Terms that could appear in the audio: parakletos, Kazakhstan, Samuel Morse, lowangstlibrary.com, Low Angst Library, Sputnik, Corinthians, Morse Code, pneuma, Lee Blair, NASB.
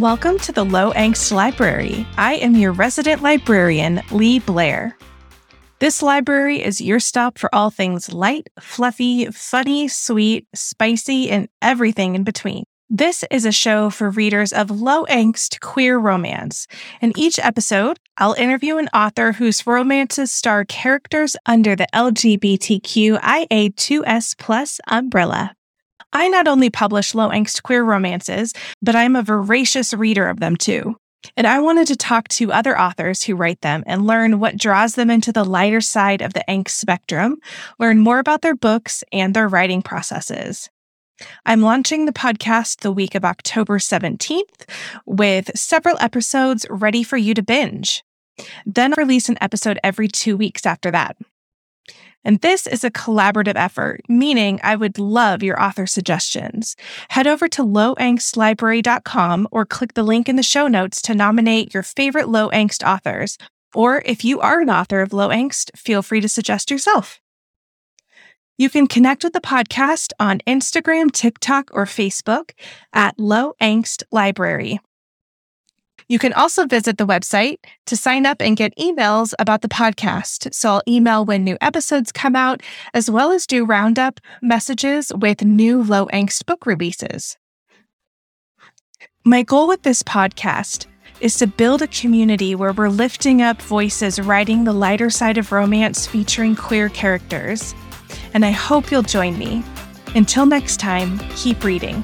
Welcome to the Low Angst Library. I am your resident librarian, Lee Blair. This library is your stop for all things light, fluffy, funny, sweet, spicy, and everything in between. This is a show for readers of low-angst queer romance. In each episode, I'll interview an author whose romances star characters under the LGBTQIA2S+ umbrella. I not only publish low-angst queer romances, but I'm a voracious reader of them too. And I wanted to talk to other authors who write them and learn what draws them into the lighter side of the angst spectrum, learn more about their books and their writing processes. I'm launching the podcast the week of October 17th with several episodes ready for you to binge. Then I'll release an episode every 2 weeks after that. And this is a collaborative effort, meaning I would love your author suggestions. Head over to lowangstlibrary.com or click the link in the show notes to nominate your favorite low angst authors. Or if you are an author of low angst, feel free to suggest yourself. You can connect with the podcast on Instagram, TikTok, or Facebook at Low Angst Library. You can also visit the website to sign up and get emails about the podcast. So I'll email when new episodes come out, as well as do roundup messages with new low angst book releases. My goal with this podcast is to build a community where we're lifting up voices writing the lighter side of romance featuring queer characters. And I hope you'll join me. Until next time, keep reading.